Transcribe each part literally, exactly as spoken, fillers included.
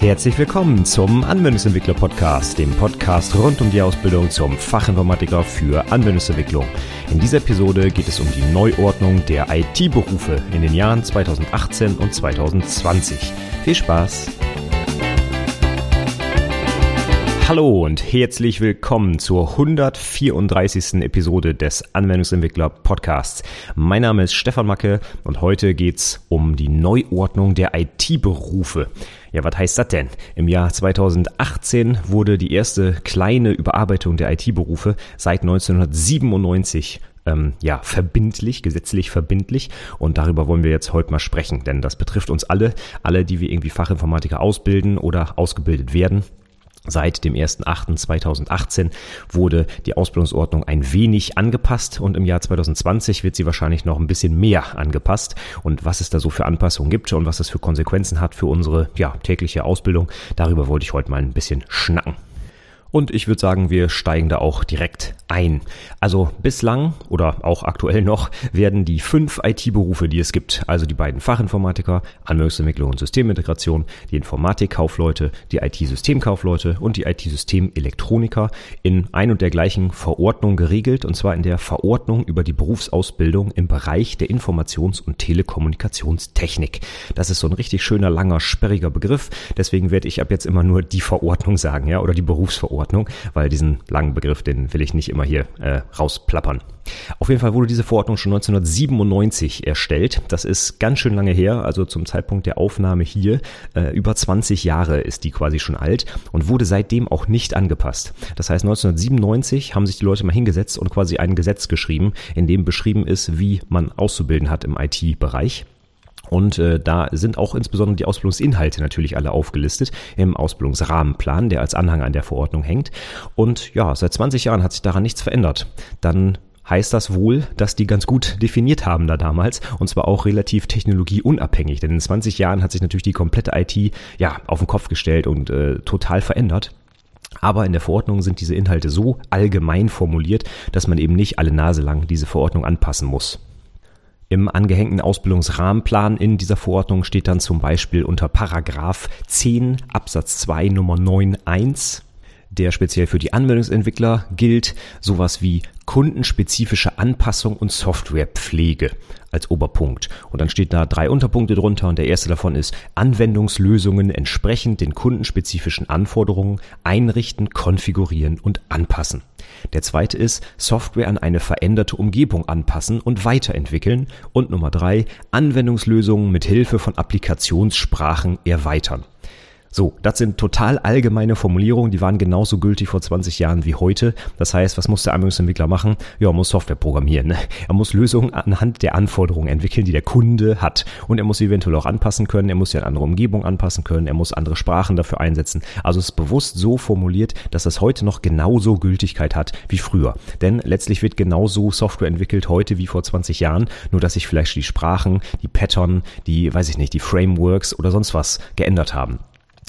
Herzlich willkommen zum Anwendungsentwickler-Podcast, dem Podcast rund um die Ausbildung zum Fachinformatiker für Anwendungsentwicklung. In dieser Episode geht es um die Neuordnung der I T-Berufe in den Jahren zweitausendachtzehn und zweitausendzwanzig. Viel Spaß! Hallo und herzlich willkommen zur hundertvierunddreißigsten Episode des Anwendungsentwickler-Podcasts. Mein Name ist Stefan Macke und heute geht's um die Neuordnung der I T-Berufe. Ja, was heißt das denn? Im Jahr zweitausendachtzehn wurde die erste kleine Überarbeitung der I T-Berufe seit neunzehnhundertsiebenundneunzig ähm, ja, verbindlich, gesetzlich verbindlich. Und darüber wollen wir jetzt heute mal sprechen, denn das betrifft uns alle, alle, die wir irgendwie Fachinformatiker ausbilden oder ausgebildet werden. Seit dem ersten achten zweitausendachtzehn wurde die Ausbildungsordnung ein wenig angepasst und im Jahr zweitausendzwanzig wird sie wahrscheinlich noch ein bisschen mehr angepasst. Und was es da so für Anpassungen gibt und was das für Konsequenzen hat für unsere ja, tägliche Ausbildung, darüber wollte ich heute mal ein bisschen schnacken. Und ich würde sagen, wir steigen da auch direkt ein. Also bislang oder auch aktuell noch werden die fünf I T-Berufe, die es gibt, also die beiden Fachinformatiker, Anwendungsentwicklung und Systemintegration, die Informatikkaufleute, die I T-Systemkaufleute und die I T-Systemelektroniker in ein und der gleichen Verordnung geregelt, und zwar in der Verordnung über die Berufsausbildung im Bereich der Informations- und Telekommunikationstechnik. Das ist so ein richtig schöner, langer, sperriger Begriff, deswegen werde ich ab jetzt immer nur die Verordnung sagen, ja, oder die Berufsverordnung. Ordnung, weil diesen langen Begriff, den will ich nicht immer hier äh, rausplappern. Auf jeden Fall wurde diese Verordnung schon neunzehnhundertsiebenundneunzig erstellt. Das ist ganz schön lange her, also zum Zeitpunkt der Aufnahme hier. Äh, über zwanzig Jahre ist die quasi schon alt und wurde seitdem auch nicht angepasst. Das heißt, neunzehnhundertsiebenundneunzig haben sich die Leute mal hingesetzt und quasi ein Gesetz geschrieben, in dem beschrieben ist, wie man auszubilden hat im I T-Bereich. Und äh, da sind auch insbesondere die Ausbildungsinhalte natürlich alle aufgelistet im Ausbildungsrahmenplan, der als Anhang an der Verordnung hängt. Und ja, seit zwanzig Jahren hat sich daran nichts verändert. Dann heißt das wohl, dass die ganz gut definiert haben da damals, und zwar auch relativ technologieunabhängig. Denn in zwanzig Jahren hat sich natürlich die komplette I T ja auf den Kopf gestellt und äh, total verändert. Aber in der Verordnung sind diese Inhalte so allgemein formuliert, dass man eben nicht alle Nase lang diese Verordnung anpassen muss. Im angehängten Ausbildungsrahmenplan in dieser Verordnung steht dann zum Beispiel unter Paragraph zehn Absatz zwei Nummer neun Punkt eins, der speziell für die Anwendungsentwickler gilt, sowas wie kundenspezifische Anpassung und Softwarepflege als Oberpunkt. Und dann steht da drei Unterpunkte drunter und der erste davon ist: Anwendungslösungen entsprechend den kundenspezifischen Anforderungen einrichten, konfigurieren und anpassen. Der zweite ist: Software an eine veränderte Umgebung anpassen und weiterentwickeln. Und Nummer drei: Anwendungslösungen mit Hilfe von Applikationssprachen erweitern. So, das sind total allgemeine Formulierungen, die waren genauso gültig vor zwanzig Jahren wie heute. Das heißt, was muss der Anwendungsentwickler machen? Ja, er muss Software programmieren, ne? Er muss Lösungen anhand der Anforderungen entwickeln, die der Kunde hat. Und er muss sie eventuell auch anpassen können, er muss sie an andere Umgebung anpassen können, er muss andere Sprachen dafür einsetzen. Also es ist bewusst so formuliert, dass das heute noch genauso Gültigkeit hat wie früher. Denn letztlich wird genauso Software entwickelt heute wie vor zwanzig Jahren, nur dass sich vielleicht die Sprachen, die Pattern, die, weiß ich nicht, die Frameworks oder sonst was geändert haben.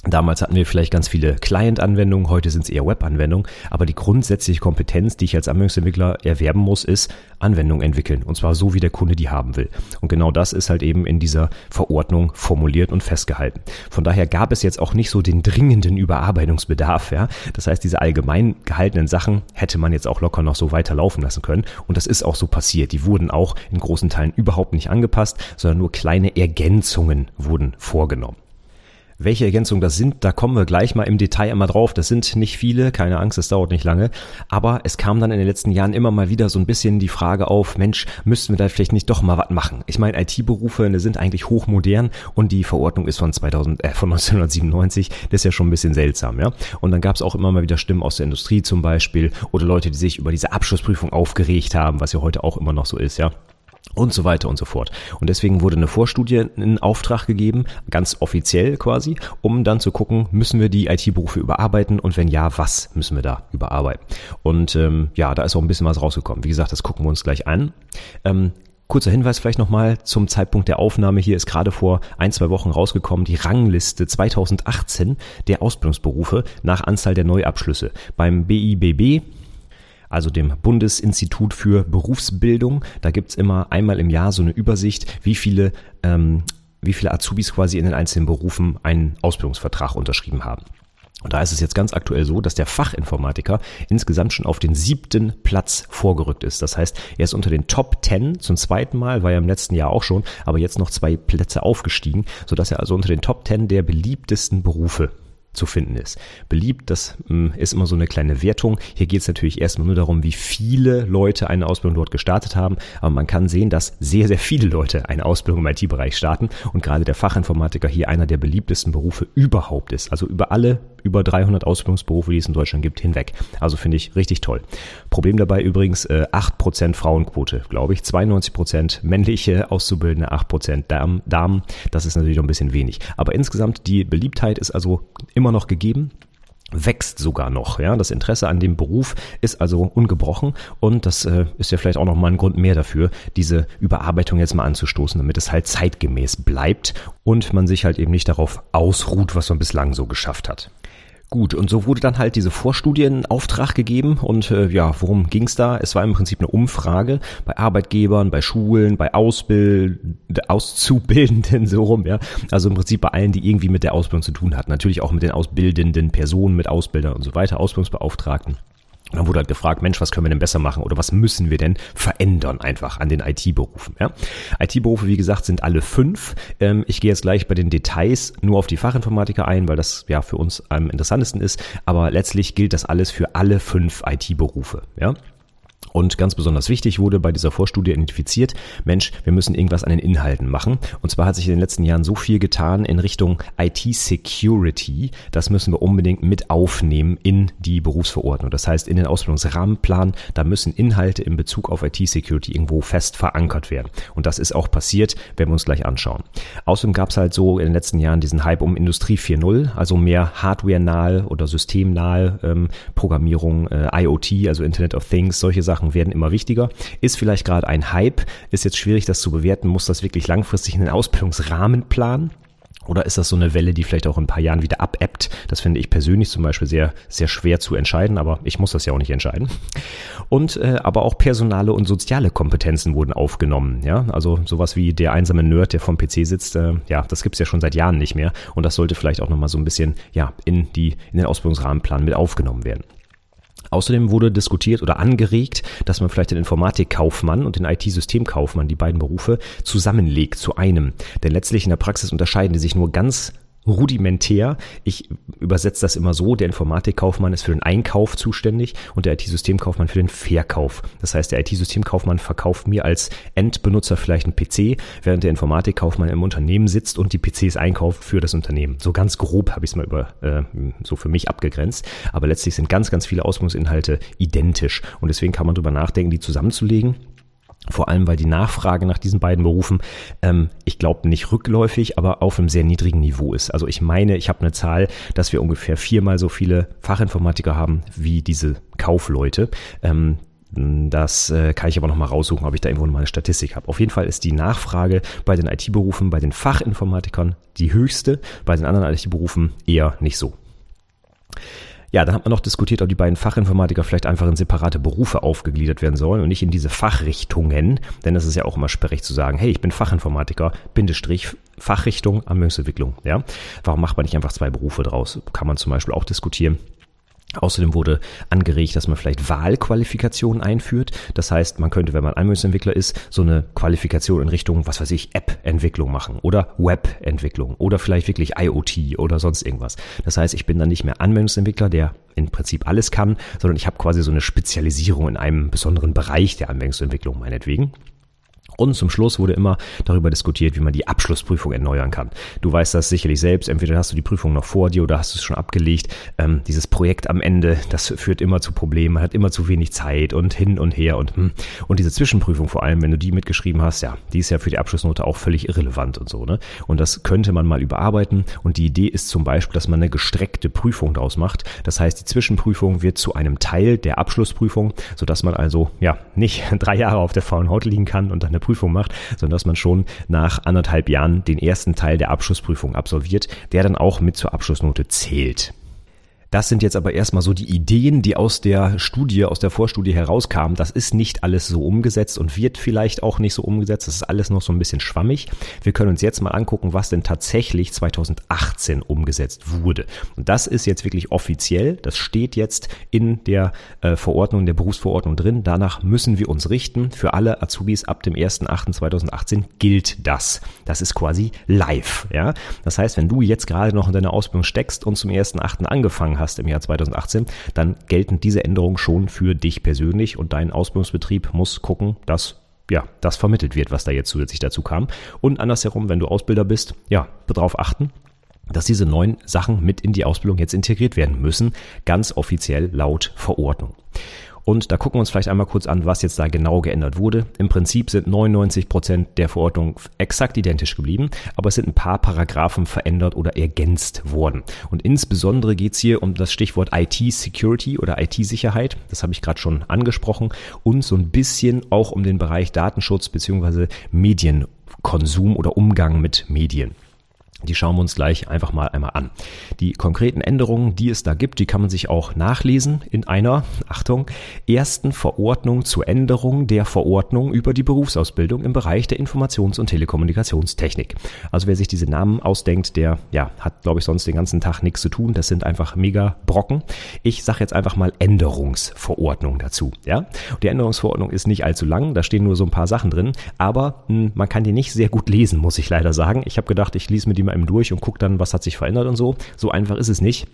Damals hatten wir vielleicht ganz viele Client-Anwendungen, heute sind es eher Web-Anwendungen, aber die grundsätzliche Kompetenz, die ich als Anwendungsentwickler erwerben muss, ist Anwendungen entwickeln, und zwar so, wie der Kunde die haben will. Und genau das ist halt eben in dieser Verordnung formuliert und festgehalten. Von daher gab es jetzt auch nicht so den dringenden Überarbeitungsbedarf, ja. Das heißt, diese allgemein gehaltenen Sachen hätte man jetzt auch locker noch so weiterlaufen lassen können, und das ist auch so passiert. Die wurden auch in großen Teilen überhaupt nicht angepasst, sondern nur kleine Ergänzungen wurden vorgenommen. Welche Ergänzungen das sind, da kommen wir gleich mal im Detail einmal drauf. Das sind nicht viele, keine Angst, es dauert nicht lange. Aber es kam dann in den letzten Jahren immer mal wieder so ein bisschen die Frage auf: Mensch, müssten wir da vielleicht nicht doch mal was machen? Ich meine, I T-Berufe sind eigentlich hochmodern und die Verordnung ist von zweitausend, äh, von neunzehnhundertsiebenundneunzig. Das ist ja schon ein bisschen seltsam, ja. Und dann gab es auch immer mal wieder Stimmen aus der Industrie zum Beispiel oder Leute, die sich über diese Abschlussprüfung aufgeregt haben, was ja heute auch immer noch so ist, ja. Und so weiter und so fort. Und deswegen wurde eine Vorstudie in Auftrag gegeben, ganz offiziell quasi, um dann zu gucken, müssen wir die I T-Berufe überarbeiten, und wenn ja, was müssen wir da überarbeiten? Und ähm, ja, da ist auch ein bisschen was rausgekommen. Wie gesagt, das gucken wir uns gleich an. Ähm, Kurzer Hinweis vielleicht nochmal zum Zeitpunkt der Aufnahme. Hier ist gerade vor ein, zwei Wochen rausgekommen die Rangliste zweitausendachtzehn der Ausbildungsberufe nach Anzahl der Neuabschlüsse beim B I B B. Also dem Bundesinstitut für Berufsbildung. Da gibt's immer einmal im Jahr so eine Übersicht, wie viele ähm, wie viele Azubis quasi in den einzelnen Berufen einen Ausbildungsvertrag unterschrieben haben. Und da ist es jetzt ganz aktuell so, dass der Fachinformatiker insgesamt schon auf den siebten Platz vorgerückt ist. Das heißt, er ist unter den Top Ten zum zweiten Mal, war er im letzten Jahr auch schon, aber jetzt noch zwei Plätze aufgestiegen, sodass er also unter den Top Ten der beliebtesten Berufe zu finden ist. Beliebt, das ist immer so eine kleine Wertung. Hier geht es natürlich erstmal nur darum, wie viele Leute eine Ausbildung dort gestartet haben. Aber man kann sehen, dass sehr, sehr viele Leute eine Ausbildung im I T-Bereich starten und gerade der Fachinformatiker hier einer der beliebtesten Berufe überhaupt ist. Also über alle, über dreihundert Ausbildungsberufe, die es in Deutschland gibt, hinweg. Also finde ich richtig toll. Problem dabei übrigens äh, acht Prozent Frauenquote, glaube ich. zweiundneunzig Prozent männliche Auszubildende, acht Prozent Damen. Das ist natürlich noch ein bisschen wenig. Aber insgesamt, die Beliebtheit ist also immer noch gegeben, wächst sogar noch. Ja, das Interesse an dem Beruf ist also ungebrochen und das äh, ist ja vielleicht auch nochmal ein Grund mehr dafür, diese Überarbeitung jetzt mal anzustoßen, damit es halt zeitgemäß bleibt und man sich halt eben nicht darauf ausruht, was man bislang so geschafft hat. Gut, und so wurde dann halt diese Vorstudie in Auftrag gegeben und äh, ja, worum ging's da? Es war im Prinzip eine Umfrage bei Arbeitgebern, bei Schulen, bei Ausbild- Auszubildenden, so rum, ja. Also im Prinzip bei allen, die irgendwie mit der Ausbildung zu tun hatten. Natürlich auch mit den ausbildenden Personen, mit Ausbildern und so weiter, Ausbildungsbeauftragten. Und dann wurde halt gefragt, Mensch, was können wir denn besser machen oder was müssen wir denn verändern einfach an den I T-Berufen? Ja? I T-Berufe, wie gesagt, sind alle fünf. Ähm, ich gehe jetzt gleich bei den Details nur auf die Fachinformatiker ein, weil das ja für uns am interessantesten ist. Aber letztlich gilt das alles für alle fünf I T-Berufe. Ja? Und ganz besonders wichtig wurde bei dieser Vorstudie identifiziert, Mensch, wir müssen irgendwas an den Inhalten machen. Und zwar hat sich in den letzten Jahren so viel getan in Richtung I T-Security. Das müssen wir unbedingt mit aufnehmen in die Berufsverordnung. Das heißt, in den Ausbildungsrahmenplan, da müssen Inhalte in Bezug auf I T-Security irgendwo fest verankert werden. Und das ist auch passiert, wenn wir uns gleich anschauen. Außerdem gab es halt so in den letzten Jahren diesen Hype um Industrie vier null, also mehr hardware-nahe oder systemnahe ähm, Programmierung, äh, I O T, also Internet of Things, solche Sachen werden immer wichtiger. Ist vielleicht gerade ein Hype, ist jetzt schwierig, das zu bewerten. Muss das wirklich langfristig in den Ausbildungsrahmenplan? Oder ist das so eine Welle, die vielleicht auch in ein paar Jahren wieder abebbt? Das finde ich persönlich zum Beispiel sehr, sehr schwer zu entscheiden, aber ich muss das ja auch nicht entscheiden. Und äh, aber auch personale und soziale Kompetenzen wurden aufgenommen. Ja? Also sowas wie der einsame Nerd, der vorm P C sitzt, äh, ja, das gibt es ja schon seit Jahren nicht mehr. Und das sollte vielleicht auch nochmal so ein bisschen ja, in, die, in den Ausbildungsrahmenplan mit aufgenommen werden. Außerdem wurde diskutiert oder angeregt, dass man vielleicht den Informatikkaufmann und den I T-Systemkaufmann, die beiden Berufe, zusammenlegt zu einem. Denn letztlich in der Praxis unterscheiden die sich nur ganz rudimentär. Ich übersetze das immer so, der Informatikkaufmann ist für den Einkauf zuständig und der I T-Systemkaufmann für den Verkauf. Das heißt, der I T-Systemkaufmann verkauft mir als Endbenutzer vielleicht einen P C, während der Informatikkaufmann im Unternehmen sitzt und die P Cs einkauft für das Unternehmen. So ganz grob habe ich es mal über äh, so für mich abgegrenzt. Aber letztlich sind ganz, ganz viele Ausbildungsinhalte identisch. Und deswegen kann man darüber nachdenken, die zusammenzulegen. Vor allem, weil die Nachfrage nach diesen beiden Berufen, ähm, ich glaube nicht rückläufig, aber auf einem sehr niedrigen Niveau ist. Also ich meine, ich habe eine Zahl, dass wir ungefähr viermal so viele Fachinformatiker haben wie diese Kaufleute. Ähm, das äh, kann ich aber nochmal raussuchen, ob ich da irgendwo nochmal eine Statistik habe. Auf jeden Fall ist die Nachfrage bei den I T-Berufen, bei den Fachinformatikern die höchste, bei den anderen I T-Berufen eher nicht so. Ja, dann hat man noch diskutiert, ob die beiden Fachinformatiker vielleicht einfach in separate Berufe aufgegliedert werden sollen und nicht in diese Fachrichtungen, denn das ist ja auch immer sperrig zu sagen, hey, ich bin Fachinformatiker, Bindestrich, Fachrichtung, Anwendungsentwicklung, ja. Warum macht man nicht einfach zwei Berufe draus? Kann man zum Beispiel auch diskutieren. Außerdem wurde angeregt, dass man vielleicht Wahlqualifikationen einführt. Das heißt, man könnte, wenn man Anwendungsentwickler ist, so eine Qualifikation in Richtung, was weiß ich, App-Entwicklung machen oder Web-Entwicklung oder vielleicht wirklich I O T oder sonst irgendwas. Das heißt, ich bin dann nicht mehr Anwendungsentwickler, der im Prinzip alles kann, sondern ich habe quasi so eine Spezialisierung in einem besonderen Bereich der Anwendungsentwicklung meinetwegen. Und zum Schluss wurde immer darüber diskutiert, wie man die Abschlussprüfung erneuern kann. Du weißt das sicherlich selbst, entweder hast du die Prüfung noch vor dir oder hast du es schon abgelegt. Ähm, dieses Projekt am Ende, das führt immer zu Problemen, man hat immer zu wenig Zeit und hin und her. Und, und diese Zwischenprüfung vor allem, wenn du die mitgeschrieben hast, ja, die ist ja für die Abschlussnote auch völlig irrelevant und so, ne? Und das könnte man mal überarbeiten. Und die Idee ist zum Beispiel, dass man eine gestreckte Prüfung daraus macht. Das heißt, die Zwischenprüfung wird zu einem Teil der Abschlussprüfung, sodass man also ja nicht drei Jahre auf der faulen Haut liegen kann und dann eine Prüfung macht, sondern dass man schon nach anderthalb Jahren den ersten Teil der Abschlussprüfung absolviert, der dann auch mit zur Abschlussnote zählt. Das sind jetzt aber erstmal so die Ideen, die aus der Studie, aus der Vorstudie herauskamen. Das ist nicht alles so umgesetzt und wird vielleicht auch nicht so umgesetzt. Das ist alles noch so ein bisschen schwammig. Wir können uns jetzt mal angucken, was denn tatsächlich zweitausendachtzehn umgesetzt wurde. Und das ist jetzt wirklich offiziell. Das steht jetzt in der Verordnung, der Berufsverordnung drin. Danach müssen wir uns richten. Für alle Azubis ab dem ersten achten zweitausendachtzehn gilt das. Das ist quasi live. Ja? Das heißt, wenn du jetzt gerade noch in deiner Ausbildung steckst und zum ersten achten angefangen hast im Jahr zweitausendachtzehn, dann gelten diese Änderungen schon für dich persönlich und dein Ausbildungsbetrieb muss gucken, dass ja, das vermittelt wird, was da jetzt zusätzlich dazu kam. Und andersherum, wenn du Ausbilder bist, ja, darauf achten, dass diese neuen Sachen mit in die Ausbildung jetzt integriert werden müssen, ganz offiziell laut Verordnung. Und da gucken wir uns vielleicht einmal kurz an, was jetzt da genau geändert wurde. Im Prinzip sind neunundneunzig Prozent der Verordnung exakt identisch geblieben, aber es sind ein paar Paragraphen verändert oder ergänzt worden. Und insbesondere geht es hier um das Stichwort I T-Security oder I T-Sicherheit. Das habe ich gerade schon angesprochen. Und so ein bisschen auch um den Bereich Datenschutz bzw. Medienkonsum oder Umgang mit Medien. Die schauen wir uns gleich einfach mal einmal an. Die konkreten Änderungen, die es da gibt, die kann man sich auch nachlesen in einer, Achtung, ersten Verordnung zur Änderung der Verordnung über die Berufsausbildung im Bereich der Informations- und Telekommunikationstechnik. Also wer sich diese Namen ausdenkt, der ja hat, glaube ich, sonst den ganzen Tag nichts zu tun. Das sind einfach mega Brocken. Ich sage jetzt einfach mal Änderungsverordnung dazu. Ja? Die Änderungsverordnung ist nicht allzu lang, da stehen nur so ein paar Sachen drin, aber mh, man kann die nicht sehr gut lesen, muss ich leider sagen. Ich habe gedacht, ich lese mir die mal eben durch und guck dann, was hat sich verändert und so. So einfach ist es nicht.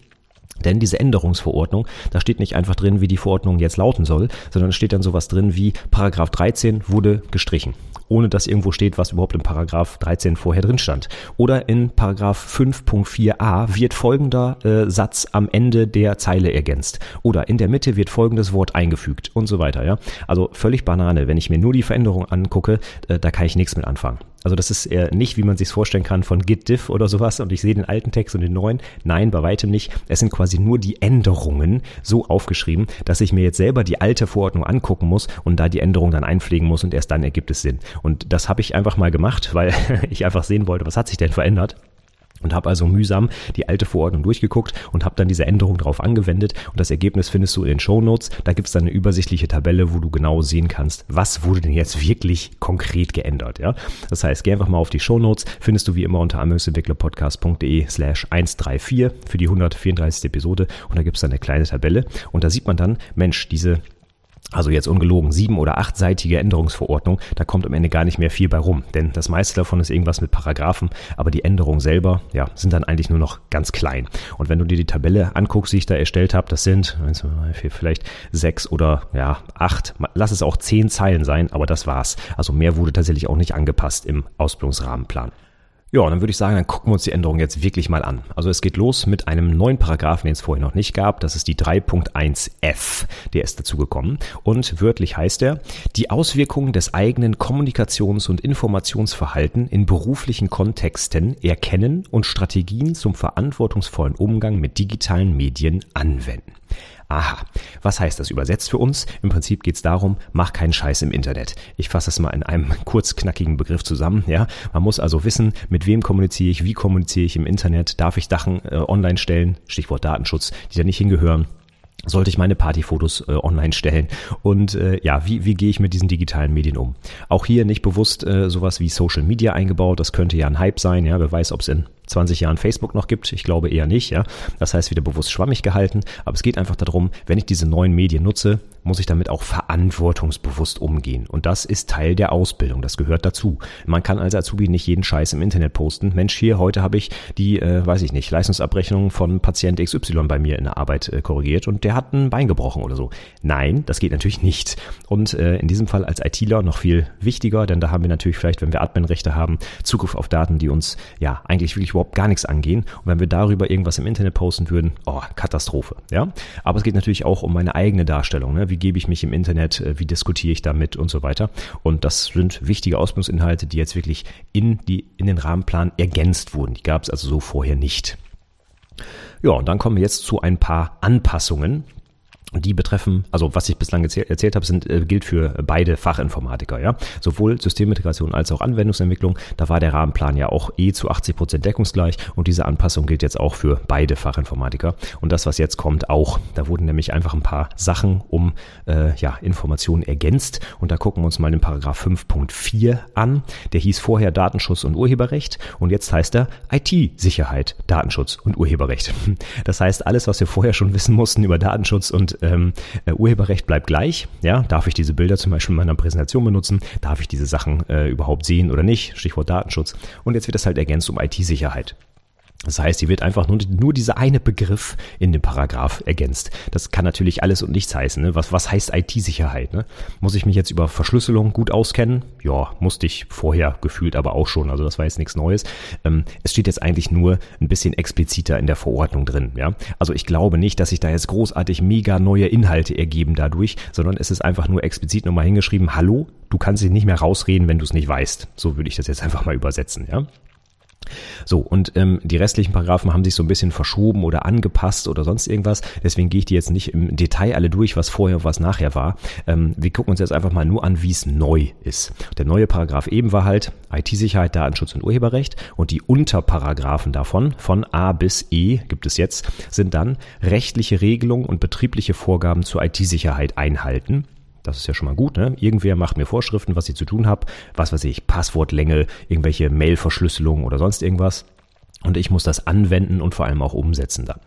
Denn diese Änderungsverordnung, da steht nicht einfach drin, wie die Verordnung jetzt lauten soll, sondern steht dann sowas drin wie Paragraph dreizehn wurde gestrichen. Ohne dass irgendwo steht, was überhaupt in Paragraph dreizehn vorher drin stand. Oder in Paragraph fünf Punkt vier a wird folgender äh, Satz am Ende der Zeile ergänzt. Oder in der Mitte wird folgendes Wort eingefügt und so weiter. Ja? Also völlig Banane. Wenn ich mir nur die Veränderung angucke, äh, da kann ich nichts mit anfangen. Also das ist äh, nicht, wie man sich es vorstellen kann, von Git Diff oder sowas. Und ich sehe den alten Text und den neuen. Nein, bei weitem nicht. Es sind quasi nur die Änderungen so aufgeschrieben, dass ich mir jetzt selber die alte Verordnung angucken muss und da die Änderung dann einpflegen muss und erst dann ergibt es Sinn. Und das habe ich einfach mal gemacht, weil ich einfach sehen wollte, was hat sich denn verändert. Und habe also mühsam die alte Verordnung durchgeguckt und habe dann diese Änderung drauf angewendet. Und das Ergebnis findest du in den Shownotes. Da gibt es dann eine übersichtliche Tabelle, wo du genau sehen kannst, was wurde denn jetzt wirklich konkret geändert. Ja? Das heißt, geh einfach mal auf die Shownotes. Findest du wie immer unter anwendungsentwicklerpodcast.de slash 134 für die hundertvierunddreißigste Episode. Und da gibt es dann eine kleine Tabelle. Und da sieht man dann, Mensch, diese... Also jetzt ungelogen, sieben- oder achtseitige Änderungsverordnung, da kommt am Ende gar nicht mehr viel bei rum, denn das meiste davon ist irgendwas mit Paragraphen, aber die Änderungen selber, ja, sind dann eigentlich nur noch ganz klein. Und wenn du dir die Tabelle anguckst, die ich da erstellt habe, das sind eins, zwei, drei, vier, vielleicht sechs oder ja, acht, lass es auch zehn Zeilen sein, aber das war's. Also mehr wurde tatsächlich auch nicht angepasst im Ausbildungsrahmenplan. Ja, und dann würde ich sagen, dann gucken wir uns die Änderung jetzt wirklich mal an. Also es geht los mit einem neuen Paragraphen, den es vorher noch nicht gab. Das ist die drei Punkt eins f. Der ist dazugekommen und wörtlich heißt er, die Auswirkungen des eigenen Kommunikations- und Informationsverhalten in beruflichen Kontexten erkennen und Strategien zum verantwortungsvollen Umgang mit digitalen Medien anwenden. Aha, was heißt das übersetzt für uns? Im Prinzip geht es darum, mach keinen Scheiß im Internet. Ich fasse das mal in einem kurz knackigen Begriff zusammen. Ja, man muss also wissen, mit wem kommuniziere ich, wie kommuniziere ich im Internet, darf ich Sachen äh, online stellen, Stichwort Datenschutz, die da nicht hingehören. Sollte ich meine Partyfotos äh, online stellen? Und äh, ja, wie, wie gehe ich mit diesen digitalen Medien um? Auch hier nicht bewusst äh, sowas wie Social Media eingebaut. Das könnte ja ein Hype sein. Ja, wer weiß, ob es in zwanzig Jahren Facebook noch gibt. Ich glaube eher nicht. Ja, das heißt, wieder bewusst schwammig gehalten. Aber es geht einfach darum, wenn ich diese neuen Medien nutze, muss ich damit auch verantwortungsbewusst umgehen. Und das ist Teil der Ausbildung. Das gehört dazu. Man kann als Azubi nicht jeden Scheiß im Internet posten. Mensch, hier, heute habe ich die, äh, weiß ich nicht, Leistungsabrechnung von Patient X Y bei mir in der Arbeit äh, korrigiert und der hat ein Bein gebrochen oder so. Nein, das geht natürlich nicht. Und äh, in diesem Fall als ITler noch viel wichtiger, denn da haben wir natürlich vielleicht, wenn wir Adminrechte haben, Zugriff auf Daten, die uns ja eigentlich wirklich überhaupt gar nichts angehen. Und wenn wir darüber irgendwas im Internet posten würden, oh, Katastrophe. Ja? Aber es geht natürlich auch um meine eigene Darstellung. Ne? Wie Wie gebe ich mich im Internet, wie diskutiere ich damit und so weiter. Und das sind wichtige Ausbildungsinhalte, die jetzt wirklich in, die, in den Rahmenplan ergänzt wurden. Die gab es also so vorher nicht. Ja, und dann kommen wir jetzt zu ein paar Anpassungen. Die betreffen, also was ich bislang erzählt, erzählt habe, sind, äh, gilt für beide Fachinformatiker, ja. Sowohl Systemintegration als auch Anwendungsentwicklung. Da war der Rahmenplan ja auch eh zu achtzig Prozent deckungsgleich und diese Anpassung gilt jetzt auch für beide Fachinformatiker. Und das, was jetzt kommt, auch. Da wurden nämlich einfach ein paar Sachen um äh, ja, Informationen ergänzt und da gucken wir uns mal den Paragraph fünf Punkt vier an. Der hieß vorher Datenschutz und Urheberrecht und jetzt heißt er I T-Sicherheit, Datenschutz und Urheberrecht. Das heißt, alles, was wir vorher schon wissen mussten über Datenschutz und Ähm, äh, Urheberrecht bleibt gleich, ja, darf ich diese Bilder zum Beispiel in meiner Präsentation benutzen, darf ich diese Sachen äh, überhaupt sehen oder nicht, Stichwort Datenschutz, und jetzt wird das halt ergänzt um I T-Sicherheit. Das heißt, hier wird einfach nur, nur dieser eine Begriff in dem Paragraph ergänzt. Das kann natürlich alles und nichts heißen. Ne? Was, was heißt I T-Sicherheit? Ne? Muss ich mich jetzt über Verschlüsselung gut auskennen? Ja, musste ich vorher gefühlt aber auch schon. Also das war jetzt nichts Neues. Ähm, es steht jetzt eigentlich nur ein bisschen expliziter in der Verordnung drin. Ja? Also ich glaube nicht, dass sich da jetzt großartig mega neue Inhalte ergeben dadurch, sondern es ist einfach nur explizit nochmal hingeschrieben, hallo, du kannst dich nicht mehr rausreden, wenn du es nicht weißt. So würde ich das jetzt einfach mal übersetzen, ja. So, und ähm, die restlichen Paragraphen haben sich so ein bisschen verschoben oder angepasst oder sonst irgendwas. Deswegen gehe ich die jetzt nicht im Detail alle durch, was vorher und was nachher war. Ähm, wir gucken uns jetzt einfach mal nur an, wie es neu ist. Der neue Paragraph eben war halt I T-Sicherheit, Datenschutz und Urheberrecht. Und die Unterparagraphen davon, von A bis E gibt es jetzt, sind dann rechtliche Regelungen und betriebliche Vorgaben zur I T-Sicherheit einhalten. Das ist ja schon mal gut, ne? Irgendwer macht mir Vorschriften, was ich zu tun habe, was weiß ich, Passwortlänge, irgendwelche Mail-Verschlüsselungen oder sonst irgendwas. Und ich muss das anwenden und vor allem auch umsetzen dann.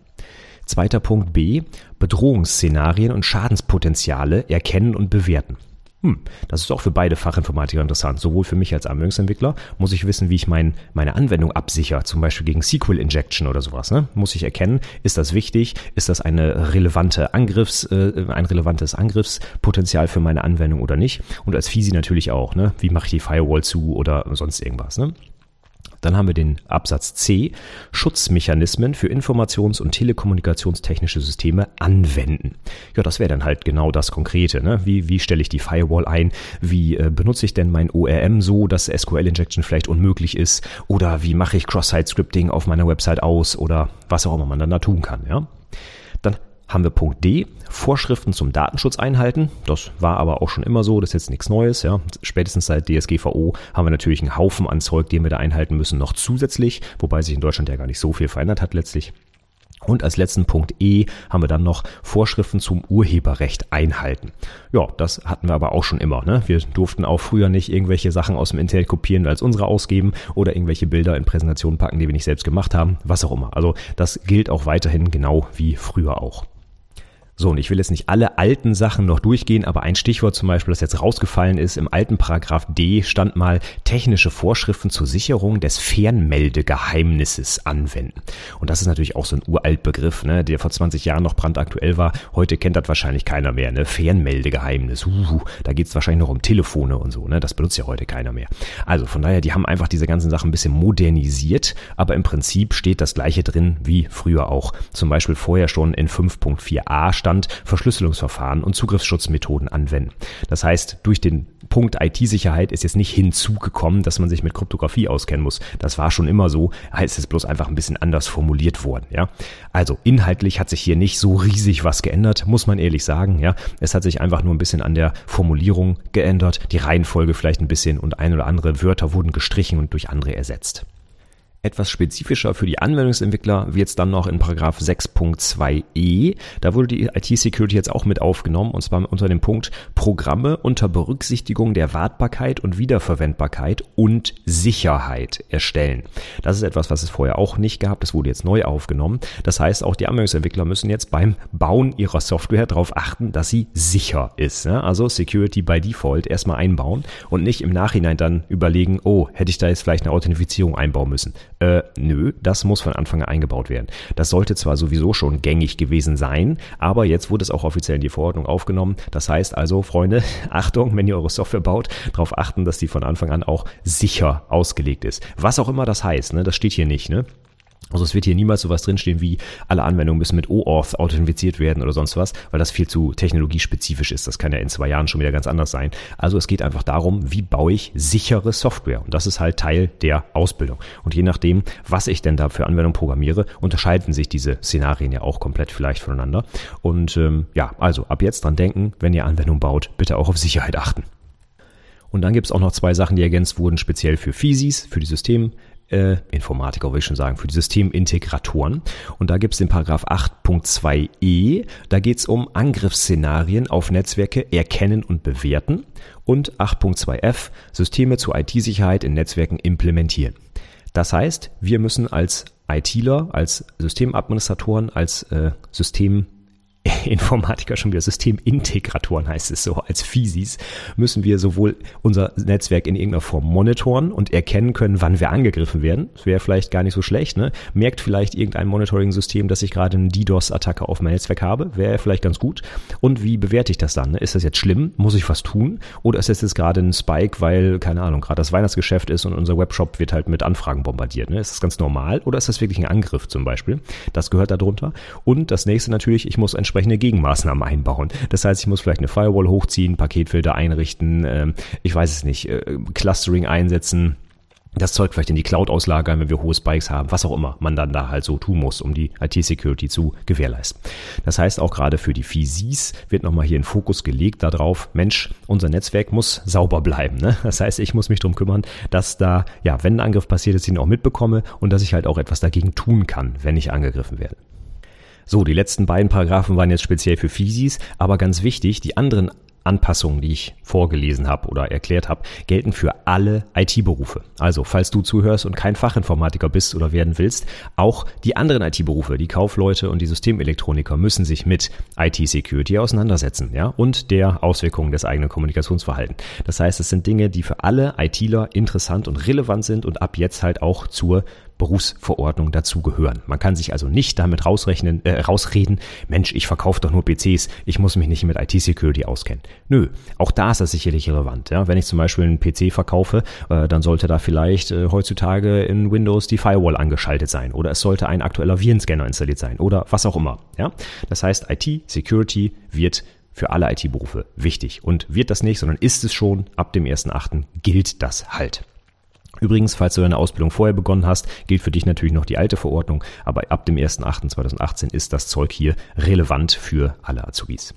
Zweiter Punkt B, Bedrohungsszenarien und Schadenspotenziale erkennen und bewerten. Hm, das ist auch für beide Fachinformatiker interessant. Sowohl für mich als Anwendungsentwickler muss ich wissen, wie ich mein, meine Anwendung absichere, zum Beispiel gegen S Q L Injection oder sowas. Ne? Muss ich erkennen, ist das wichtig? Ist das eine relevante Angriffs, äh, ein relevantes Angriffspotenzial für meine Anwendung oder nicht? Und als F I S I natürlich auch. Ne? Wie mache ich die Firewall zu oder sonst irgendwas? Ne? Dann haben wir den Absatz C, Schutzmechanismen für Informations- und Telekommunikationstechnische Systeme anwenden. Ja, das wäre dann halt genau das Konkrete. Ne? Wie, wie stelle ich die Firewall ein? Wie äh, benutze ich denn mein O R M so, dass S Q L-Injection vielleicht unmöglich ist? Oder wie mache ich Cross-Site-Scripting auf meiner Website aus? Oder was auch immer man dann da tun kann. Ja? Dann haben wir Punkt D, Vorschriften zum Datenschutz einhalten. Das war aber auch schon immer so, das ist jetzt nichts Neues. Ja. Spätestens seit D S G V O haben wir natürlich einen Haufen an Zeug, den wir da einhalten müssen, noch zusätzlich, wobei sich in Deutschland ja gar nicht so viel verändert hat letztlich. Und als letzten Punkt E haben wir dann noch Vorschriften zum Urheberrecht einhalten. Ja, das hatten wir aber auch schon immer. Ne? Wir durften auch früher nicht irgendwelche Sachen aus dem Internet kopieren und als unsere ausgeben oder irgendwelche Bilder in Präsentationen packen, die wir nicht selbst gemacht haben, was auch immer. Also das gilt auch weiterhin genau wie früher auch. So, und ich will jetzt nicht alle alten Sachen noch durchgehen, aber ein Stichwort zum Beispiel, das jetzt rausgefallen ist, im alten Paragraph D stand mal technische Vorschriften zur Sicherung des Fernmeldegeheimnisses anwenden. Und das ist natürlich auch so ein uralt Begriff, ne, der vor zwanzig Jahren noch brandaktuell war. Heute kennt das wahrscheinlich keiner mehr, ne, Fernmeldegeheimnis, uh, da geht's wahrscheinlich noch um Telefone und so, ne, das benutzt ja heute keiner mehr. Also von daher, die haben einfach diese ganzen Sachen ein bisschen modernisiert, aber im Prinzip steht das Gleiche drin wie früher auch. Zum Beispiel vorher schon in fünf Punkt vier a stand Verschlüsselungsverfahren und Zugriffsschutzmethoden anwenden. Das heißt, durch den Punkt I T-Sicherheit ist jetzt nicht hinzugekommen, dass man sich mit Kryptographie auskennen muss. Das war schon immer so, heißt es bloß einfach ein bisschen anders formuliert worden. Ja? Also inhaltlich hat sich hier nicht so riesig was geändert, muss man ehrlich sagen. Ja? Es hat sich einfach nur ein bisschen an der Formulierung geändert, die Reihenfolge vielleicht ein bisschen und ein oder andere Wörter wurden gestrichen und durch andere ersetzt. Etwas spezifischer für die Anwendungsentwickler wird es dann noch in Paragraph sechs Punkt zwei e. Da wurde die I T-Security jetzt auch mit aufgenommen, und zwar unter dem Punkt Programme unter Berücksichtigung der Wartbarkeit und Wiederverwendbarkeit und Sicherheit erstellen. Das ist etwas, was es vorher auch nicht gab. Das wurde jetzt neu aufgenommen. Das heißt, auch die Anwendungsentwickler müssen jetzt beim Bauen ihrer Software darauf achten, dass sie sicher ist. Ne? Also Security by Default erstmal einbauen und nicht im Nachhinein dann überlegen, oh, hätte ich da jetzt vielleicht eine Authentifizierung einbauen müssen. Äh, nö, das muss von Anfang an eingebaut werden. Das sollte zwar sowieso schon gängig gewesen sein, aber jetzt wurde es auch offiziell in die Verordnung aufgenommen. Das heißt also, Freunde, Achtung, wenn ihr eure Software baut, darauf achten, dass die von Anfang an auch sicher ausgelegt ist. Was auch immer das heißt, ne? Das steht hier nicht, ne? Also es wird hier niemals sowas drinstehen wie, alle Anwendungen müssen mit OAuth authentifiziert werden oder sonst was, weil das viel zu technologiespezifisch ist. Das kann ja in zwei Jahren schon wieder ganz anders sein. Also es geht einfach darum, wie baue ich sichere Software? Und das ist halt Teil der Ausbildung. Und je nachdem, was ich denn da für Anwendungen programmiere, unterscheiden sich diese Szenarien ja auch komplett vielleicht voneinander. Und ähm, ja, also ab jetzt dran denken, wenn ihr Anwendungen baut, bitte auch auf Sicherheit achten. Und dann gibt es auch noch zwei Sachen, die ergänzt wurden, speziell für F I S Is, für die System. Äh, Informatiker, würde ich schon sagen, für die Systemintegratoren. Und da gibt es den Paragraph acht Punkt zwei e. Da geht es um Angriffsszenarien auf Netzwerke erkennen und bewerten. Und acht Punkt zwei f, Systeme zur I T-Sicherheit in Netzwerken implementieren. Das heißt, wir müssen als ITler, als Systemadministratoren, als äh, System Informatiker schon wieder, Systemintegratoren heißt es so, als F I S Is müssen wir sowohl unser Netzwerk in irgendeiner Form monitoren und erkennen können, wann wir angegriffen werden. Das wäre vielleicht gar nicht so schlecht, ne? Merkt vielleicht irgendein Monitoring-System, dass ich gerade eine DDoS-Attacke auf mein Netzwerk habe, wäre vielleicht ganz gut. Und wie bewerte ich das dann? Ne? Ist das jetzt schlimm? Muss ich was tun? Oder ist das jetzt gerade ein Spike, weil, keine Ahnung, gerade das Weihnachtsgeschäft ist und unser Webshop wird halt mit Anfragen bombardiert. Ne? Ist das ganz normal oder ist das wirklich ein Angriff zum Beispiel? Das gehört da drunter. Und das nächste natürlich, ich muss ein entsprechende Gegenmaßnahmen einbauen. Das heißt, ich muss vielleicht eine Firewall hochziehen, Paketfilter einrichten, äh, ich weiß es nicht, äh, Clustering einsetzen, das Zeug vielleicht in die Cloud auslagern, wenn wir hohe Spikes haben, was auch immer man dann da halt so tun muss, um die I T-Security zu gewährleisten. Das heißt, auch gerade für die F I S Is wird nochmal hier ein Fokus gelegt darauf, Mensch, unser Netzwerk muss sauber bleiben. Ne? Das heißt, ich muss mich darum kümmern, dass da, ja, wenn ein Angriff passiert ist, ich ihn auch mitbekomme und dass ich halt auch etwas dagegen tun kann, wenn ich angegriffen werde. So, die letzten beiden Paragraphen waren jetzt speziell für F I S Is, aber ganz wichtig, die anderen Anpassungen, die ich vorgelesen habe oder erklärt habe, gelten für alle I T-Berufe. Also, falls du zuhörst und kein Fachinformatiker bist oder werden willst, auch die anderen I T-Berufe, die Kaufleute und die Systemelektroniker müssen sich mit I T-Security auseinandersetzen, ja, und der Auswirkungen des eigenen Kommunikationsverhaltens. Das heißt, es sind Dinge, die für alle ITler interessant und relevant sind und ab jetzt halt auch zur Berufsverordnung dazugehören. Man kann sich also nicht damit rausrechnen, äh, rausreden, Mensch, ich verkaufe doch nur P Cs, ich muss mich nicht mit I T-Security auskennen. Nö, auch da ist das sicherlich relevant. Ja? Wenn ich zum Beispiel einen P C verkaufe, äh, dann sollte da vielleicht äh, heutzutage in Windows die Firewall angeschaltet sein oder es sollte ein aktueller Virenscanner installiert sein oder was auch immer. Ja? Das heißt, I T-Security wird für alle I T-Berufe wichtig und wird das nicht, sondern ist es schon, ab dem ersten achten gilt das halt. Übrigens, falls du deine Ausbildung vorher begonnen hast, gilt für dich natürlich noch die alte Verordnung, aber ab dem ersten achten zweitausendachtzehn ist das Zeug hier relevant für alle Azubis.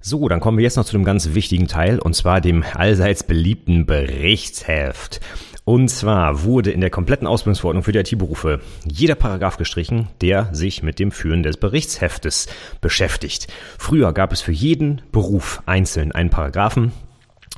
So, dann kommen wir jetzt noch zu einem ganz wichtigen Teil, und zwar dem allseits beliebten Berichtsheft. Und zwar wurde in der kompletten Ausbildungsverordnung für die I T-Berufe jeder Paragraph gestrichen, der sich mit dem Führen des Berichtsheftes beschäftigt. Früher gab es für jeden Beruf einzeln einen Paragraphen.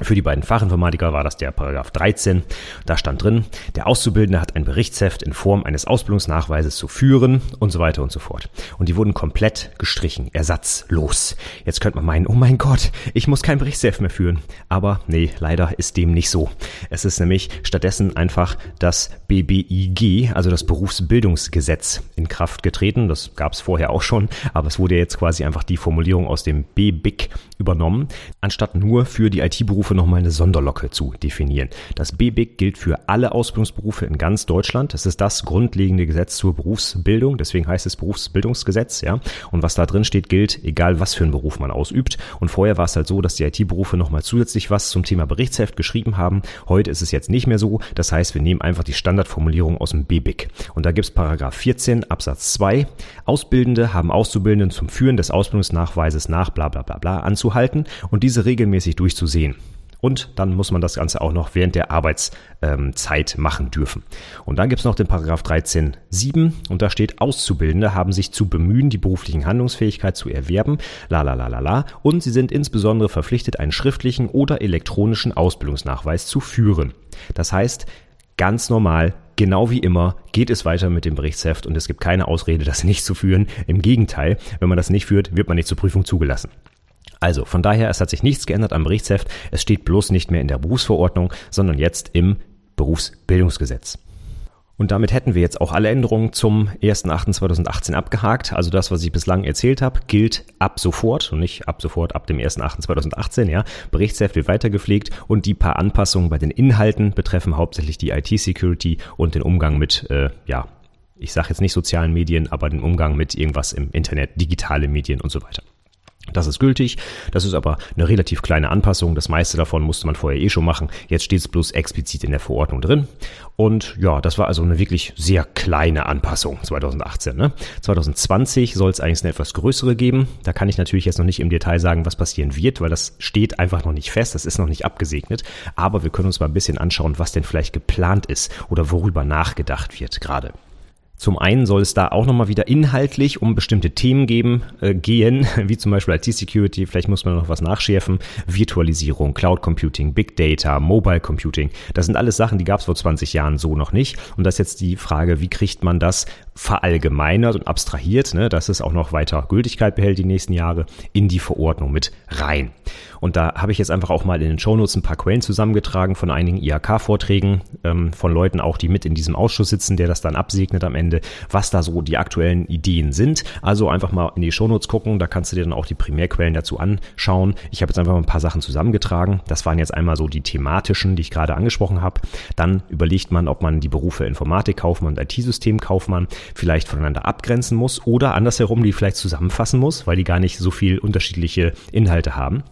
Für die beiden Fachinformatiker war das der Paragraph dreizehn. Da stand drin, der Auszubildende hat ein Berichtsheft in Form eines Ausbildungsnachweises zu führen und so weiter und so fort. Und die wurden komplett gestrichen, ersatzlos. Jetzt könnte man meinen, oh mein Gott, ich muss kein Berichtsheft mehr führen. Aber nee, leider ist dem nicht so. Es ist nämlich stattdessen einfach das B B I G, also das Berufsbildungsgesetz, in Kraft getreten. Das gab es vorher auch schon, aber es wurde jetzt quasi einfach die Formulierung aus dem B B I G übernommen, anstatt nur für die I T-Berufe nochmal eine Sonderlocke zu definieren. Das B B I G gilt für alle Ausbildungsberufe in ganz Deutschland. Das ist das grundlegende Gesetz zur Berufsbildung. Deswegen heißt es Berufsbildungsgesetz, ja. Und was da drin steht, gilt, egal was für einen Beruf man ausübt. Und vorher war es halt so, dass die I T-Berufe nochmal zusätzlich was zum Thema Berichtsheft geschrieben haben. Heute ist es jetzt nicht mehr so. Das heißt, wir nehmen einfach die Standardformulierung aus dem B B I G. Und da gibt es Paragraph vierzehn Absatz zwei. Ausbildende haben Auszubildenden zum Führen des Ausbildungsnachweises nach bla bla bla bla anzuhalten und diese regelmäßig durchzusehen. Und dann muss man das Ganze auch noch während der Arbeitszeit ähm, machen dürfen. Und dann gibt es noch den Paragraph dreizehn Absatz sieben und da steht, Auszubildende haben sich zu bemühen, die beruflichen Handlungsfähigkeit zu erwerben, la la la la la, und sie sind insbesondere verpflichtet, einen schriftlichen oder elektronischen Ausbildungsnachweis zu führen. Das heißt, ganz normal, genau wie immer, geht es weiter mit dem Berichtsheft und es gibt keine Ausrede, das nicht zu führen. Im Gegenteil, wenn man das nicht führt, wird man nicht zur Prüfung zugelassen. Also, von daher, es hat sich nichts geändert am Berichtsheft. Es steht bloß nicht mehr in der Berufsverordnung, sondern jetzt im Berufsbildungsgesetz. Und damit hätten wir jetzt auch alle Änderungen zum ersten achten zweitausendachtzehn abgehakt. Also das, was ich bislang erzählt habe, gilt ab sofort und nicht ab sofort ab dem ersten achten zweitausendachtzehn. Ja. Berichtsheft wird weiter gepflegt und die paar Anpassungen bei den Inhalten betreffen hauptsächlich die I T-Security und den Umgang mit, äh, ja, ich sage jetzt nicht sozialen Medien, aber den Umgang mit irgendwas im Internet, digitale Medien und so weiter. Das ist gültig, das ist aber eine relativ kleine Anpassung, das meiste davon musste man vorher eh schon machen, jetzt steht es bloß explizit in der Verordnung drin und ja, das war also eine wirklich sehr kleine Anpassung zweitausendachtzehn. Ne? zweitausendzwanzig soll es eigentlich eine etwas größere geben, da kann ich natürlich jetzt noch nicht im Detail sagen, was passieren wird, weil das steht einfach noch nicht fest, das ist noch nicht abgesegnet, aber wir können uns mal ein bisschen anschauen, was denn vielleicht geplant ist oder worüber nachgedacht wird gerade. Zum einen soll es da auch nochmal wieder inhaltlich um bestimmte Themen geben, äh, gehen, wie zum Beispiel I T-Security, vielleicht muss man noch was nachschärfen, Virtualisierung, Cloud Computing, Big Data, Mobile Computing. Das sind alles Sachen, die gab es vor zwanzig Jahren so noch nicht. Und das ist jetzt die Frage, wie kriegt man das verallgemeinert und abstrahiert, ne, dass es auch noch weiter Gültigkeit behält die nächsten Jahre, in die Verordnung mit rein. Und da habe ich jetzt einfach auch mal in den Shownotes ein paar Quellen zusammengetragen von einigen I H K-Vorträgen, ähm, von Leuten auch, die mit in diesem Ausschuss sitzen, der das dann absegnet am Ende, was da so die aktuellen Ideen sind. Also einfach mal in die Shownotes gucken, da kannst du dir dann auch die Primärquellen dazu anschauen. Ich habe jetzt einfach mal ein paar Sachen zusammengetragen. Das waren jetzt einmal so die thematischen, die ich gerade angesprochen habe. Dann überlegt man, ob man die Berufe Informatikkaufmann und I T-Systemkaufmann vielleicht voneinander abgrenzen muss oder andersherum die vielleicht zusammenfassen muss, weil die gar nicht so viel unterschiedliche Inhalte haben.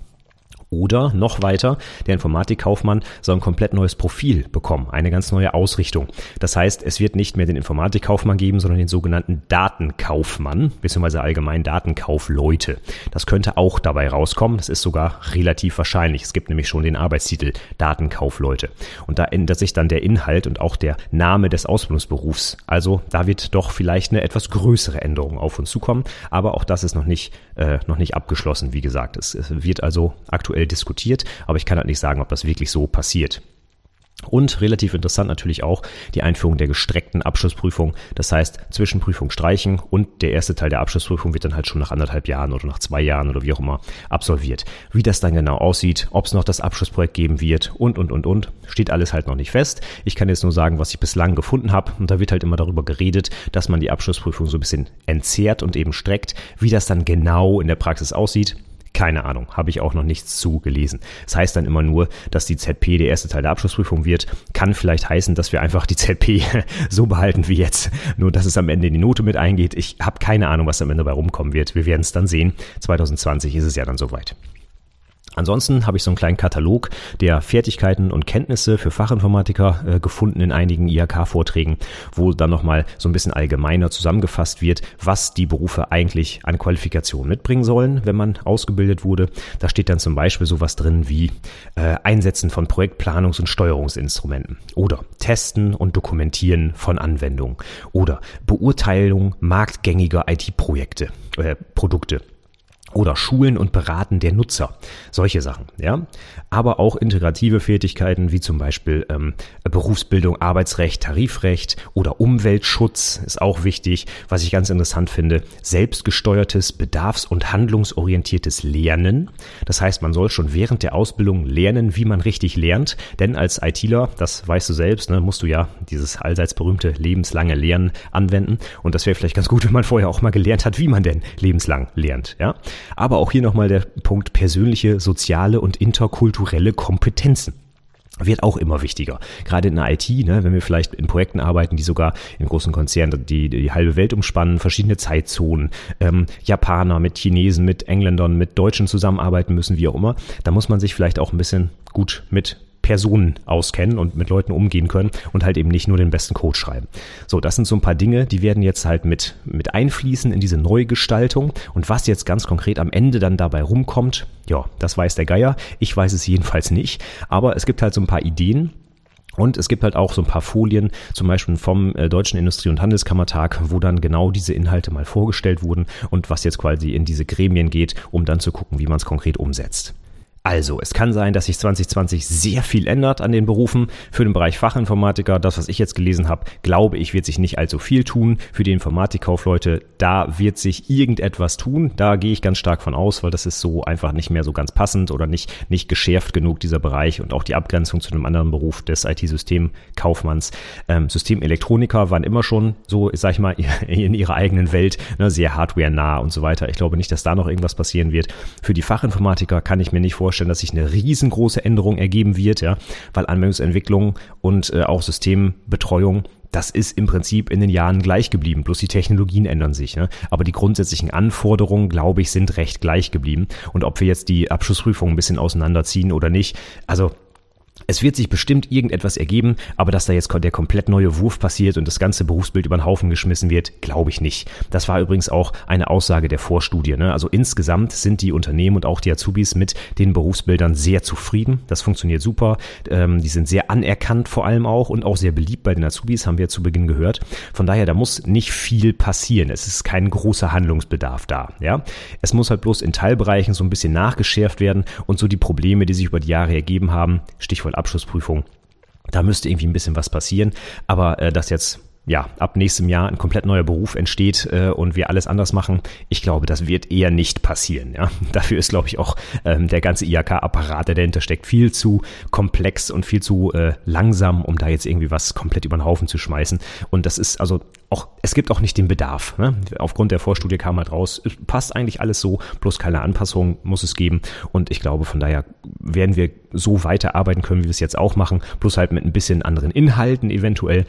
Oder noch weiter, der Informatikkaufmann soll ein komplett neues Profil bekommen, eine ganz neue Ausrichtung. Das heißt, es wird nicht mehr den Informatikkaufmann geben, sondern den sogenannten Datenkaufmann, beziehungsweise allgemein Datenkaufleute. Das könnte auch dabei rauskommen, das ist sogar relativ wahrscheinlich. Es gibt nämlich schon den Arbeitstitel Datenkaufleute. Und da ändert sich dann der Inhalt und auch der Name des Ausbildungsberufs. Also da wird doch vielleicht eine etwas größere Änderung auf uns zukommen, aber auch das ist noch nicht, äh, noch nicht abgeschlossen, wie gesagt. Es, es wird also aktuell diskutiert, aber ich kann halt nicht sagen, ob das wirklich so passiert. Und relativ interessant natürlich auch die Einführung der gestreckten Abschlussprüfung. Das heißt, Zwischenprüfung streichen und der erste Teil der Abschlussprüfung wird dann halt schon nach anderthalb Jahren oder nach zwei Jahren oder wie auch immer absolviert. Wie das dann genau aussieht, ob es noch das Abschlussprojekt geben wird und, und, und, und, steht alles halt noch nicht fest. Ich kann jetzt nur sagen, was ich bislang gefunden habe. Und da wird halt immer darüber geredet, dass man die Abschlussprüfung so ein bisschen entzerrt und eben streckt. Wie das dann genau in der Praxis aussieht, keine Ahnung, habe ich auch noch nichts zu gelesen. Das heißt dann immer nur, dass die Z P der erste Teil der Abschlussprüfung wird. Kann vielleicht heißen, dass wir einfach die Z P so behalten wie jetzt. Nur, dass es am Ende in die Note mit eingeht. Ich habe keine Ahnung, was am Ende dabei rumkommen wird. Wir werden es dann sehen. zweitausendzwanzig ist es ja dann soweit. Ansonsten habe ich so einen kleinen Katalog der Fertigkeiten und Kenntnisse für Fachinformatiker äh, gefunden in einigen I H K-Vorträgen, wo dann nochmal so ein bisschen allgemeiner zusammengefasst wird, was die Berufe eigentlich an Qualifikationen mitbringen sollen, wenn man ausgebildet wurde. Da steht dann zum Beispiel sowas drin wie äh, Einsetzen von Projektplanungs- und Steuerungsinstrumenten oder Testen und Dokumentieren von Anwendungen oder Beurteilung marktgängiger I T-Projekte, äh, Produkte. Oder Schulen und Beraten der Nutzer, solche Sachen, ja. Aber auch integrative Fertigkeiten wie zum Beispiel ähm, Berufsbildung, Arbeitsrecht, Tarifrecht oder Umweltschutz ist auch wichtig. Was ich ganz interessant finde, selbstgesteuertes, bedarfs- und handlungsorientiertes Lernen. Das heißt, man soll schon während der Ausbildung lernen, wie man richtig lernt. Denn als ITler, das weißt du selbst, ne, musst du ja dieses allseits berühmte lebenslange Lernen anwenden. Und das wäre vielleicht ganz gut, wenn man vorher auch mal gelernt hat, wie man denn lebenslang lernt, ja. Aber auch hier nochmal der Punkt persönliche, soziale und interkulturelle Kompetenzen. Wird auch immer wichtiger. Gerade in der I T, ne, wenn wir vielleicht in Projekten arbeiten, die sogar in großen Konzernen die, die halbe Welt umspannen, verschiedene Zeitzonen, ähm, Japaner mit Chinesen, mit Engländern, mit Deutschen zusammenarbeiten müssen, wie auch immer, da muss man sich vielleicht auch ein bisschen gut mit Personen auskennen und mit Leuten umgehen können und halt eben nicht nur den besten Code schreiben. So, das sind so ein paar Dinge, die werden jetzt halt mit, mit einfließen in diese Neugestaltung und was jetzt ganz konkret am Ende dann dabei rumkommt, ja, das weiß der Geier, ich weiß es jedenfalls nicht, aber es gibt halt so ein paar Ideen. Und es gibt halt auch so ein paar Folien, zum Beispiel vom äh, Deutschen Industrie- und Handelskammertag, wo dann genau diese Inhalte mal vorgestellt wurden und was jetzt quasi in diese Gremien geht, um dann zu gucken, wie man es konkret umsetzt. Also, es kann sein, dass sich zwanzig zwanzig sehr viel ändert an den Berufen. Für den Bereich Fachinformatiker, das, was ich jetzt gelesen habe, glaube ich, wird sich nicht allzu viel tun. Für die Informatikkaufleute, da wird sich irgendetwas tun. Da gehe ich ganz stark von aus, weil das ist so einfach nicht mehr so ganz passend oder nicht, nicht geschärft genug, dieser Bereich und auch die Abgrenzung zu einem anderen Beruf des I T-Systemkaufmanns. Ähm, Systemelektroniker waren immer schon so, sag ich mal, in ihrer eigenen Welt, ne, sehr hardware-nah und so weiter. Ich glaube nicht, dass da noch irgendwas passieren wird. Für die Fachinformatiker kann ich mir nicht vorstellen, dass sich eine riesengroße Änderung ergeben wird, ja, weil Anwendungsentwicklung und äh, auch Systembetreuung, das ist im Prinzip in den Jahren gleich geblieben, bloß die Technologien ändern sich, ne? Aber die grundsätzlichen Anforderungen, glaube ich, sind recht gleich geblieben. Und ob wir jetzt die Abschlussprüfung ein bisschen auseinanderziehen oder nicht, also es wird sich bestimmt irgendetwas ergeben, aber dass da jetzt der komplett neue Wurf passiert und das ganze Berufsbild über den Haufen geschmissen wird, glaube ich nicht. Das war übrigens auch eine Aussage der Vorstudie, ne? Also insgesamt sind die Unternehmen und auch die Azubis mit den Berufsbildern sehr zufrieden. Das funktioniert super. Ähm, die sind sehr anerkannt vor allem auch und auch sehr beliebt bei den Azubis, haben wir zu Beginn gehört. Von daher, da muss nicht viel passieren. Es ist kein großer Handlungsbedarf da, ja? Es muss halt bloß in Teilbereichen so ein bisschen nachgeschärft werden und so die Probleme, die sich über die Jahre ergeben haben, Stichwort Abschlussprüfung, da müsste irgendwie ein bisschen was passieren, aber äh, dass jetzt ja ab nächstem Jahr ein komplett neuer Beruf entsteht äh, und wir alles anders machen, ich glaube, das wird eher nicht passieren. Ja? Dafür ist, glaube ich, auch ähm, der ganze I H K-Apparat, der dahinter steckt, viel zu komplex und viel zu äh, langsam, um da jetzt irgendwie was komplett über den Haufen zu schmeißen. Und das ist also auch, es gibt auch nicht den Bedarf. Ne? Aufgrund der Vorstudie kam halt raus, passt eigentlich alles so, bloß keine Anpassung muss es geben. Und ich glaube, von daher werden wir so weiterarbeiten können, wie wir es jetzt auch machen, bloß halt mit ein bisschen anderen Inhalten eventuell.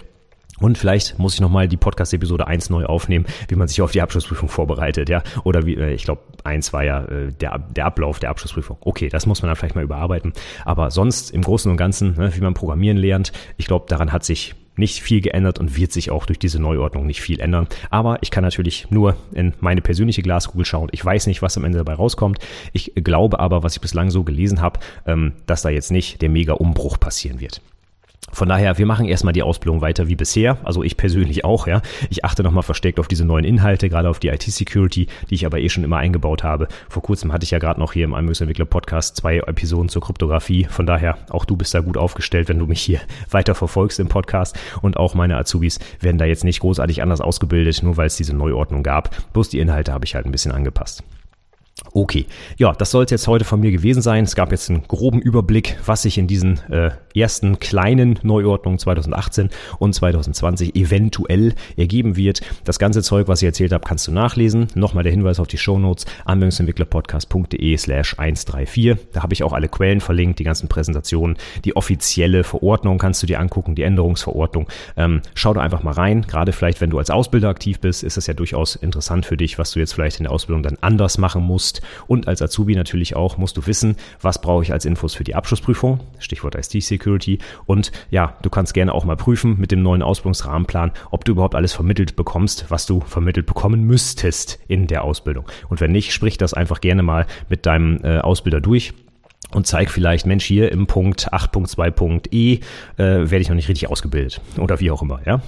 Und vielleicht muss ich nochmal die Podcast-Episode eins neu aufnehmen, wie man sich auf die Abschlussprüfung vorbereitet, ja. Oder wie, ich glaube, eins war ja äh, der, der Ablauf der Abschlussprüfung. Okay, das muss man dann vielleicht mal überarbeiten. Aber sonst im Großen und Ganzen, ne, wie man Programmieren lernt, ich glaube, daran hat sich nicht viel geändert und wird sich auch durch diese Neuordnung nicht viel ändern. Aber ich kann natürlich nur in meine persönliche Glaskugel schauen. Ich weiß nicht, was am Ende dabei rauskommt. Ich glaube aber, was ich bislang so gelesen habe, ähm, dass da jetzt nicht der Mega-Umbruch passieren wird. Von daher, wir machen erstmal die Ausbildung weiter wie bisher, also ich persönlich auch, ja. Ich achte nochmal verstärkt auf diese neuen Inhalte, gerade auf die I T-Security, die ich aber eh schon immer eingebaut habe. Vor kurzem hatte ich ja gerade noch hier im Einmöchsentwickler-Podcast zwei Episoden zur Kryptographie, von daher, auch du bist da gut aufgestellt, wenn du mich hier weiter verfolgst im Podcast, und auch meine Azubis werden da jetzt nicht großartig anders ausgebildet, nur weil es diese Neuordnung gab, bloß die Inhalte habe ich halt ein bisschen angepasst. Okay, ja, das soll es jetzt heute von mir gewesen sein. Es gab jetzt einen groben Überblick, was sich in diesen äh, ersten kleinen Neuordnungen zweitausendachtzehn und zweitausendzwanzig eventuell ergeben wird. Das ganze Zeug, was ich erzählt habe, kannst du nachlesen. Nochmal der Hinweis auf die Shownotes, anwendungsentwicklerpodcast.de slash 134. Da habe ich auch alle Quellen verlinkt, die ganzen Präsentationen, die offizielle Verordnung kannst du dir angucken, die Änderungsverordnung. Ähm, schau da einfach mal rein, gerade vielleicht, wenn du als Ausbilder aktiv bist, ist das ja durchaus interessant für dich, was du jetzt vielleicht in der Ausbildung dann anders machen musst. Und als Azubi natürlich auch musst du wissen, was brauche ich als Infos für die Abschlussprüfung, Stichwort I T-Security. Und ja, du kannst gerne auch mal prüfen mit dem neuen Ausbildungsrahmenplan, ob du überhaupt alles vermittelt bekommst, was du vermittelt bekommen müsstest in der Ausbildung. Und wenn nicht, sprich das einfach gerne mal mit deinem äh, Ausbilder durch. Und zeig vielleicht, Mensch, hier im Punkt acht Punkt zwei Punkt E äh, werde ich noch nicht richtig ausgebildet oder wie auch immer, ja.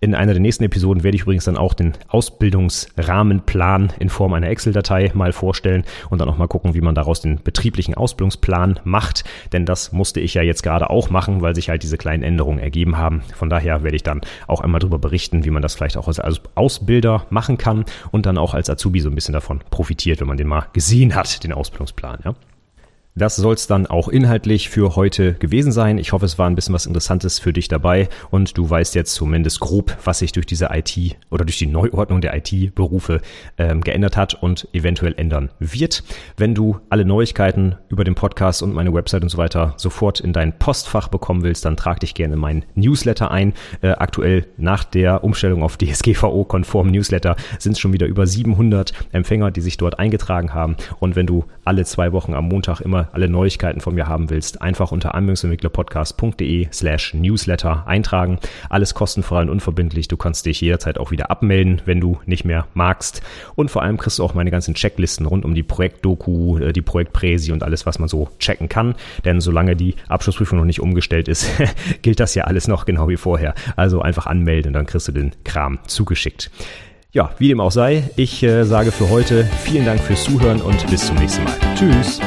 In einer der nächsten Episoden werde ich übrigens dann auch den Ausbildungsrahmenplan in Form einer Excel-Datei mal vorstellen und dann auch mal gucken, wie man daraus den betrieblichen Ausbildungsplan macht, denn das musste ich ja jetzt gerade auch machen, weil sich halt diese kleinen Änderungen ergeben haben. Von daher werde ich dann auch einmal darüber berichten, wie man das vielleicht auch als Ausbilder machen kann und dann auch als Azubi so ein bisschen davon profitiert, wenn man den mal gesehen hat, den Ausbildungsplan, ja. Das soll's dann auch inhaltlich für heute gewesen sein. Ich hoffe, es war ein bisschen was Interessantes für dich dabei und du weißt jetzt zumindest grob, was sich durch diese I T oder durch die Neuordnung der I T-Berufe ähm, geändert hat und eventuell ändern wird. Wenn du alle Neuigkeiten über den Podcast und meine Website und so weiter sofort in dein Postfach bekommen willst, dann trag dich gerne in meinen Newsletter ein. Äh, aktuell nach der Umstellung auf D S G V O-konformen Newsletter sind es schon wieder über siebenhundert Empfänger, die sich dort eingetragen haben. Und wenn du alle zwei Wochen am Montag immer alle Neuigkeiten von mir haben willst, einfach unter anwendungsentwicklerpodcast.de slash newsletter eintragen. Alles kostenfrei und unverbindlich. Du kannst dich jederzeit auch wieder abmelden, wenn du nicht mehr magst. Und vor allem kriegst du auch meine ganzen Checklisten rund um die Projektdoku, die Projektpräsi und alles, was man so checken kann. Denn solange die Abschlussprüfung noch nicht umgestellt ist, gilt das ja alles noch genau wie vorher. Also einfach anmelden, dann kriegst du den Kram zugeschickt. Ja, wie dem auch sei, ich äh, sage für heute vielen Dank fürs Zuhören und bis zum nächsten Mal. Tschüss!